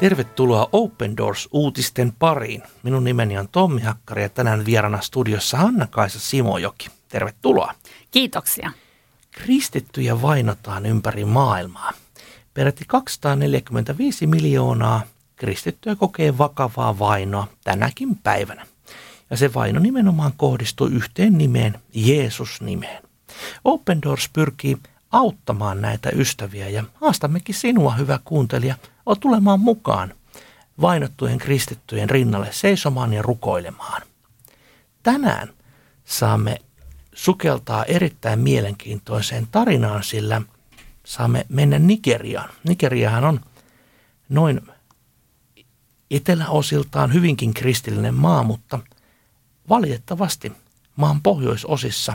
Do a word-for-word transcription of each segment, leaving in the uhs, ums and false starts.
Tervetuloa Open Doors-uutisten pariin. Minun nimeni on Tommi Hakkari ja tänään vieraana studiossa Hanna-Kaisa Simojoki. Tervetuloa. Kiitoksia. Kristittyjä vainotaan ympäri maailmaa. Peräti kaksisataaneljäkymmentäviisi miljoonaa kristittyä kokee vakavaa vainoa tänäkin päivänä. Ja se vaino nimenomaan kohdistuu yhteen nimeen, Jeesus-nimeen. Open Doors pyrkii auttamaan näitä ystäviä ja haastammekin sinua, hyvä kuuntelija, olet tulemaan mukaan vainottujen kristittyjen rinnalle seisomaan ja rukoilemaan. Tänään saamme sukeltaa erittäin mielenkiintoiseen tarinaan, sillä saamme mennä Nigeriaan. Nigeriahan on noin eteläosiltaan hyvinkin kristillinen maa, mutta valitettavasti maan pohjoisosissa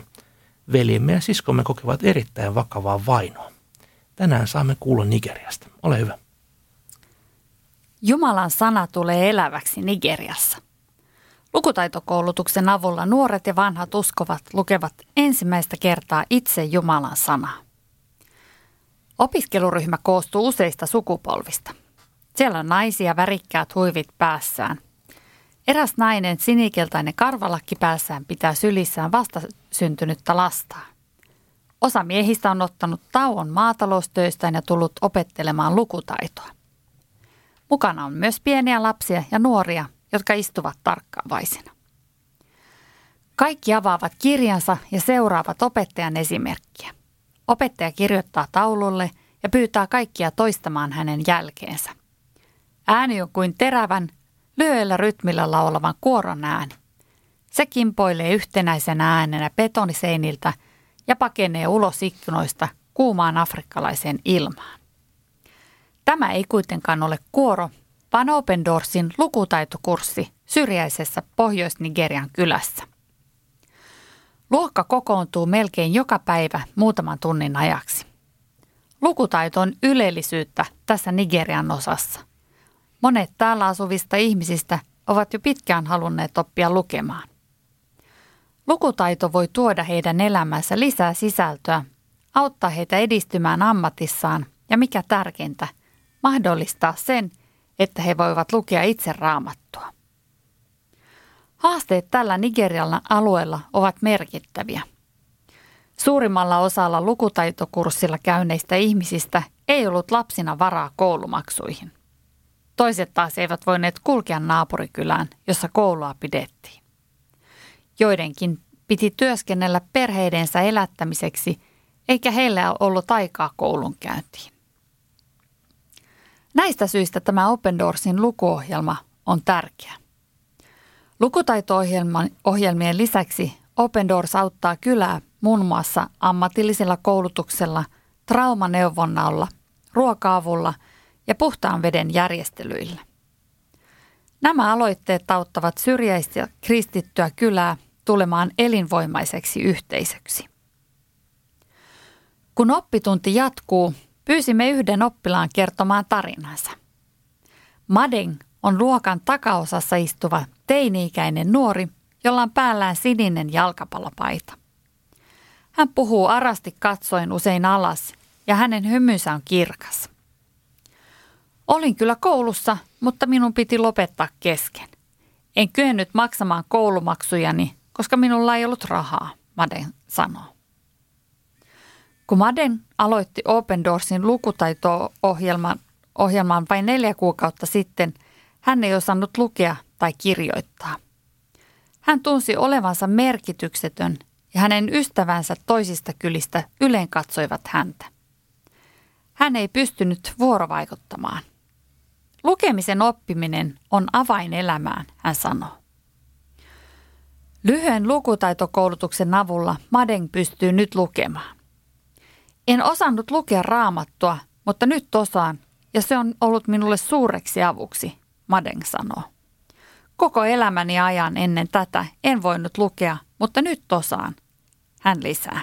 veljemme ja siskomme kokevat erittäin vakavaa vainoa. Tänään saamme kuulla Nigeriasta. Ole hyvä. Jumalan sana tulee eläväksi Nigeriassa. Lukutaitokoulutuksen avulla nuoret ja vanhat uskovat lukevat ensimmäistä kertaa itse Jumalan sanaa. Opiskeluryhmä koostuu useista sukupolvista. Siellä on naisia värikkäät huivit päässään. Eräs nainen sinikeltainen karvalakki päässään pitää sylissään vastasyntynyttä lastaan. Osa miehistä on ottanut tauon maataloustöistään ja tullut opettelemaan lukutaitoa. Mukana on myös pieniä lapsia ja nuoria, jotka istuvat tarkkaavaisina. Kaikki avaavat kirjansa ja seuraavat opettajan esimerkkiä. Opettaja kirjoittaa taululle ja pyytää kaikkia toistamaan hänen jälkeensä. Ääni on kuin terävän, lyöllä rytmillä laulavan kuoron ääni. Se kimpoilee yhtenäisenä äänenä betoniseiniltä ja pakenee ulos ikkunoista kuumaan afrikkalaiseen ilmaan. Tämä ei kuitenkaan ole kuoro, vaan Open Doorsin lukutaitokurssi syrjäisessä Pohjois-Nigerian kylässä. Luokka kokoontuu melkein joka päivä muutaman tunnin ajaksi. Lukutaito on ylellisyyttä tässä Nigerian osassa. Monet täällä asuvista ihmisistä ovat jo pitkään halunneet oppia lukemaan. Lukutaito voi tuoda heidän elämänsä lisää sisältöä, auttaa heitä edistymään ammatissaan ja mikä tärkeintä, mahdollistaa sen, että he voivat lukea itse raamattua. Haasteet tällä Nigerian alueella ovat merkittäviä. Suurimmalla osalla lukutaitokurssilla käyneistä ihmisistä ei ollut lapsina varaa koulumaksuihin. Toiset taas eivät voineet kulkea naapurikylään, jossa koulua pidettiin. Joidenkin piti työskennellä perheidensä elättämiseksi, eikä heillä ollut aikaa koulunkäyntiin. Näistä syistä tämä Open Doorsin lukuohjelma on tärkeä. Lukutaito-ohjelmien lisäksi Open Doors auttaa kylää muun muassa ammatillisella koulutuksella, traumaneuvonnalla, ruoka-avulla ja puhtaan veden järjestelyillä. Nämä aloitteet auttavat syrjäistä kristittyä kylää tulemaan elinvoimaiseksi yhteisöksi. Kun oppitunti jatkuu, pyysimme yhden oppilaan kertomaan tarinansa. Madeng on luokan takaosassa istuva teini-ikäinen nuori, jolla on päällään sininen jalkapallopaita. Hän puhuu arasti katsoen usein alas ja hänen hymynsä on kirkas. Olin kyllä koulussa, mutta minun piti lopettaa kesken. En kyennyt maksamaan koulumaksujani, koska minulla ei ollut rahaa, Madeng sanoo. Kun Madeng aloitti Open Doorsin lukutaito-ohjelman ohjelman vain neljä kuukautta sitten, hän ei osannut lukea tai kirjoittaa. Hän tunsi olevansa merkityksetön ja hänen ystävänsä toisista kylistä yleen katsoivat häntä. Hän ei pystynyt vuorovaikuttamaan. Lukemisen oppiminen on avain elämään, hän sanoo. Lyhyen lukutaitokoulutuksen avulla Madeng pystyy nyt lukemaan. En osannut lukea raamattua, mutta nyt osaan, ja se on ollut minulle suureksi avuksi, Madeng sanoo. Koko elämäni ajan ennen tätä en voinut lukea, mutta nyt osaan, hän lisää.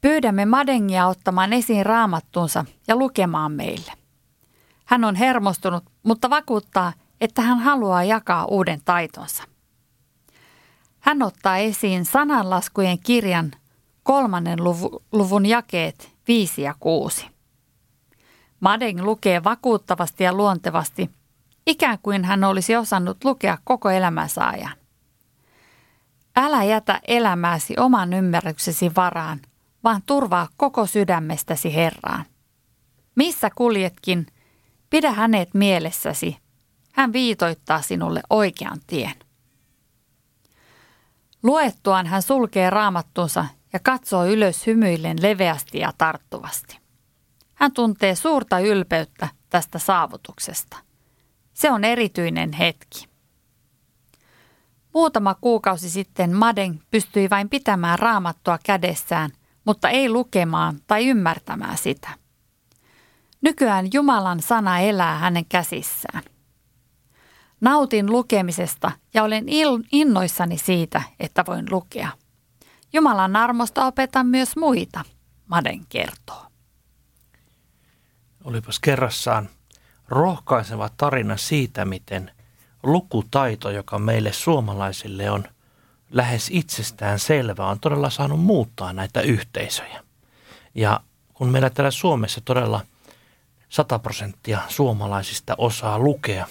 Pyydämme Madengia ottamaan esiin raamattunsa ja lukemaan meille. Hän on hermostunut, mutta vakuuttaa, että hän haluaa jakaa uuden taitonsa. Hän ottaa esiin sananlaskujen kirjan kolmannen luvun jakeet viisi ja kuusi. Madeng lukee vakuuttavasti ja luontevasti, ikään kuin hän olisi osannut lukea koko elämänsä ajan. Älä jätä elämääsi oman ymmärryksesi varaan, vaan turvaa koko sydämestäsi Herraan. Missä kuljetkin, pidä hänet mielessäsi. Hän viitoittaa sinulle oikean tien. Luettuaan hän sulkee raamattunsa ja katsoo ylös hymyillen leveästi ja tarttuvasti. Hän tuntee suurta ylpeyttä tästä saavutuksesta. Se on erityinen hetki. Muutama kuukausi sitten Madeng pystyi vain pitämään raamattua kädessään, mutta ei lukemaan tai ymmärtämään sitä. Nykyään Jumalan sana elää hänen käsissään. Nautin lukemisesta ja olen innoissani siitä, että voin lukea. Jumalan armosta opetan myös muita, Madeng kertoo. Olipas kerrassaan rohkaiseva tarina siitä, miten lukutaito, joka meille suomalaisille on lähes itsestään selvä, on todella saanut muuttaa näitä yhteisöjä. Ja kun meillä täällä Suomessa todella sata prosenttia suomalaisista osaa lukea,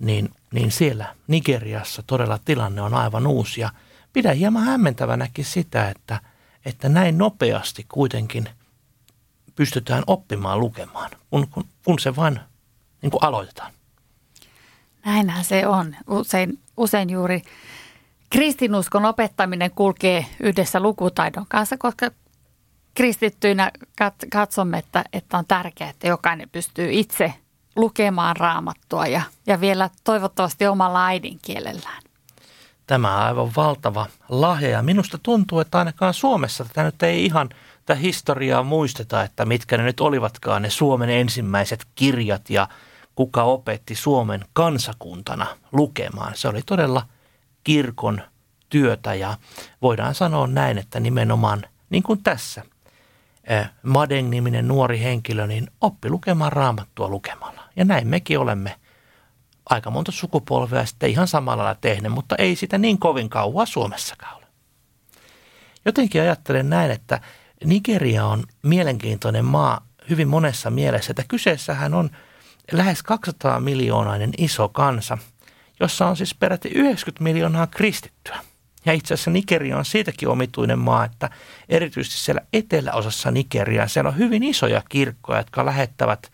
niin, niin siellä Nigeriassa todella tilanne on aivan uusi. Ja pidän hieman hämmentävänäkin sitä, että, että näin nopeasti kuitenkin pystytään oppimaan lukemaan, kun, kun, kun se vain niin kuin aloitetaan. Näinhän se on. Usein, usein juuri kristinuskon opettaminen kulkee yhdessä lukutaidon kanssa, koska kristittyinä katsomme, että, että on tärkeää, että jokainen pystyy itse lukemaan raamattua ja, ja vielä toivottavasti omalla äidinkielellään. Tämä on aivan valtava lahja ja minusta tuntuu, että ainakaan Suomessa tätä nyt ei ihan tätä historiaa muisteta, että mitkä ne nyt olivatkaan ne Suomen ensimmäiset kirjat ja kuka opetti Suomen kansakuntana lukemaan. Se oli todella kirkon työtä ja voidaan sanoa näin, että nimenomaan niin kuin tässä Madeng-niminen nuori henkilö niin oppi lukemaan raamattua lukemalla. Ja näin mekin olemme aika monta sukupolvea sitten ihan samalla lailla tehneet, mutta ei sitä niin kovin kauaa Suomessakaan ole. Jotenkin ajattelen näin, että Nigeria on mielenkiintoinen maa hyvin monessa mielessä, että kyseessähän on lähes kaksisataa miljoonainen iso kansa, jossa on siis peräti yhdeksänkymmentä miljoonaa kristittyä. Ja itse asiassa Nigeria on siitäkin omituinen maa, että erityisesti siellä eteläosassa Nigeriaa siellä on hyvin isoja kirkkoja, jotka lähettävät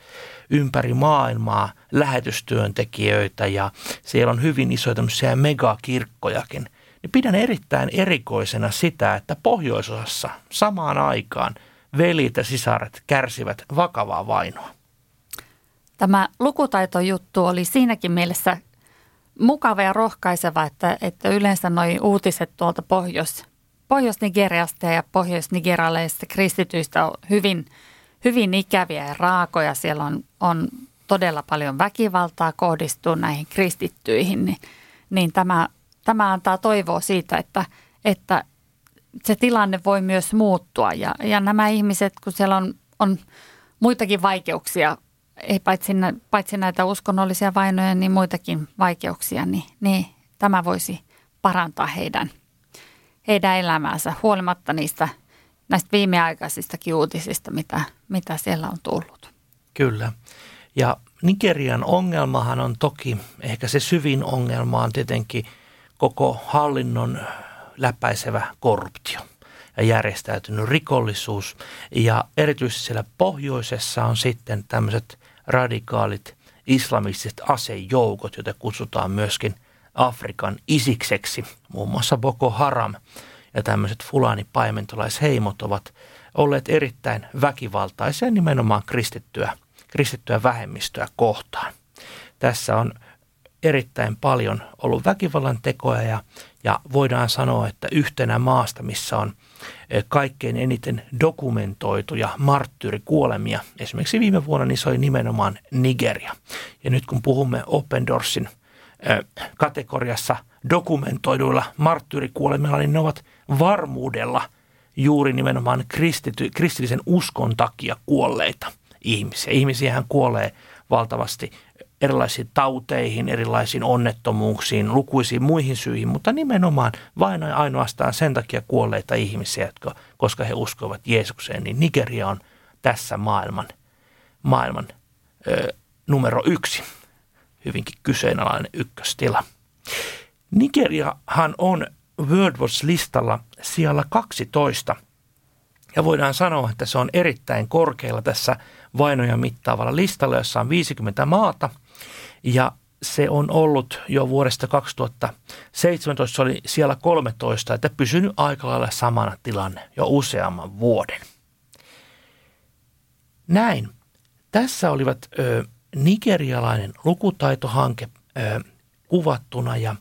ympäri maailmaa lähetystyöntekijöitä ja siellä on hyvin isoja tämmöisiä megakirkkojakin. Niin pidän erittäin erikoisena sitä, että pohjoisosassa samaan aikaan velit ja sisaret kärsivät vakavaa vainoa. Tämä lukutaitojuttu oli siinäkin mielessä mukava ja rohkaiseva, että, että yleensä nuo uutiset tuolta pohjois, Pohjois-Nigeriasta ja pohjois-nigerialaisista kristityistä on hyvin, hyvin ikäviä ja raakoja. Siellä on, on todella paljon väkivaltaa kohdistuu näihin kristittyihin, niin, niin tämä, tämä antaa toivoa siitä, että, että se tilanne voi myös muuttua. Ja, ja nämä ihmiset, kun siellä on, on muitakin vaikeuksia, ei paitsi, paitsi näitä uskonnollisia vainoja, niin muitakin vaikeuksia, niin, niin tämä voisi parantaa heidän, heidän elämäänsä huolimatta niistä näistä viimeaikaisistakin uutisista, mitä, mitä siellä on tullut. Kyllä. Ja Nigerian ongelmahan on toki, ehkä se syvin ongelma on tietenkin koko hallinnon läpäisevä korruptio ja järjestäytynyt rikollisuus. Ja erityisesti siellä pohjoisessa on sitten tämmöiset radikaalit islamistiset asejoukot, joita kutsutaan myöskin Afrikan isikseksi, muun muassa Boko Haram. Ja tämmöiset fulani-paimentolaisheimot ovat olleet erittäin väkivaltaisia nimenomaan kristittyä, kristittyä vähemmistöä kohtaan. Tässä on erittäin paljon ollut väkivallan tekoja ja, ja voidaan sanoa, että yhtenä maasta, missä on kaikkein eniten dokumentoituja marttyyrikuolemia, esimerkiksi viime vuonna, niin se oli nimenomaan Nigeria. Ja nyt kun puhumme Open Doorsin kategoriassa dokumentoiduilla marttyyrikuolemilla, niin ne ovat varmuudella juuri nimenomaan kristity, kristillisen uskon takia kuolleita ihmisiä. Ihmisiähän kuolee valtavasti erilaisiin tauteihin, erilaisiin onnettomuuksiin, lukuisiin muihin syihin, mutta nimenomaan vain ainoastaan sen takia kuolleita ihmisiä, jotka, koska he uskovat Jeesukseen, niin Nigeria on tässä maailman maailman ö, numero yksi, hyvinkin kyseenalainen ykköstila. Nigeriahan on World Watch-listalla sijalla kaksitoista, ja voidaan sanoa, että se on erittäin korkealla tässä vainoja mittaavalla listalla, jossa on viisikymmentä maata, ja se on ollut jo vuodesta kaksituhattaseitsemäntoista, se oli sijalla kolmetoista, että pysynyt aika lailla samana tilanne jo useamman vuoden. Näin. Tässä olivat ö, nigerialainen lukutaitohanke ö, kuvattuna ja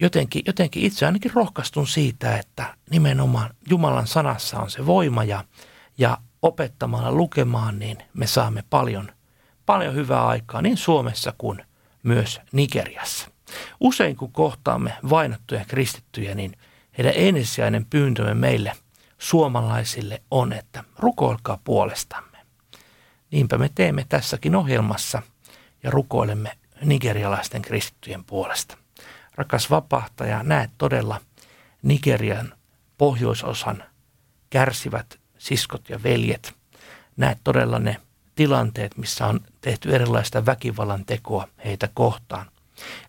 jotenkin, jotenkin itse ainakin rohkaistun siitä, että nimenomaan Jumalan sanassa on se voima ja, ja opettamalla lukemaan, niin me saamme paljon, paljon hyvää aikaa niin Suomessa kuin myös Nigeriassa. Usein kun kohtaamme vainottuja kristittyjä, niin heidän ensisijainen pyyntömme meille suomalaisille on, että rukoilkaa puolestamme. Niinpä me teemme tässäkin ohjelmassa ja rukoilemme nigerialaisten kristittyjen puolesta. Rakas vapahtaja, näet todella Nigerian pohjoisosan kärsivät siskot ja veljet. Näet todella ne tilanteet, missä on tehty erilaista väkivallan tekoa heitä kohtaan.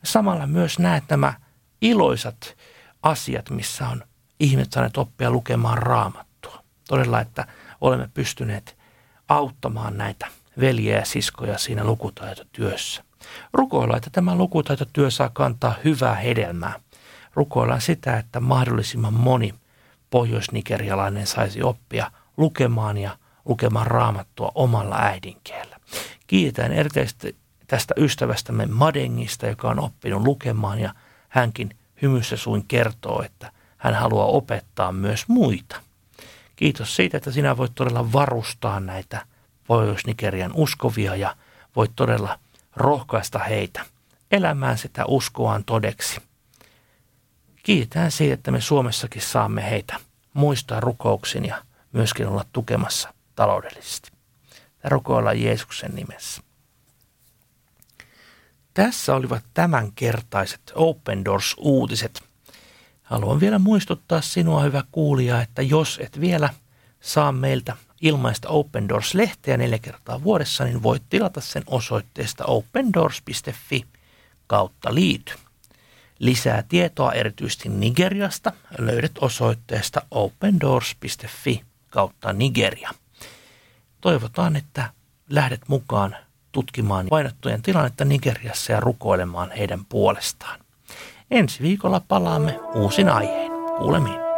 Samalla myös näet nämä iloisat asiat, missä on ihmiset saaneet oppia lukemaan raamattua. Todella, että olemme pystyneet auttamaan näitä veljejä ja siskoja siinä lukutaitotyössä. Rukoillaan, että tämä lukutaitotyö saa kantaa hyvää hedelmää. Rukoillaan sitä, että mahdollisimman moni pohjois-nigerialainen saisi oppia lukemaan ja lukemaan raamattua omalla äidinkielellä. Kiitän erityisesti tästä ystävästämme Madengista, joka on oppinut lukemaan ja hänkin hymyssä suin kertoo, että hän haluaa opettaa myös muita. Kiitos siitä, että sinä voit todella varustaa näitä Pohjois-Nigerian uskovia ja voit todella rohkaista heitä elämään sitä uskoaan todeksi. Kiitän siitä, että me Suomessakin saamme heitä muistaa rukouksin ja myöskin olla tukemassa taloudellisesti. Rukoillaan Jeesuksen nimessä. Tässä olivat tämänkertaiset Open Doors-uutiset. Haluan vielä muistuttaa sinua, hyvä kuulija, että jos et vielä saa meiltä ilmaista Open Doors-lehteä neljä kertaa vuodessa, niin voit tilata sen osoitteesta opendoors piste fi kautta liity. Lisää tietoa erityisesti Nigeriasta löydät osoitteesta opendoors piste fi kautta Nigeria. Toivotaan, että lähdet mukaan tutkimaan vainottujen tilannetta Nigeriassa ja rukoilemaan heidän puolestaan. Ensi viikolla palaamme uusin aiheen. Kuulemiin.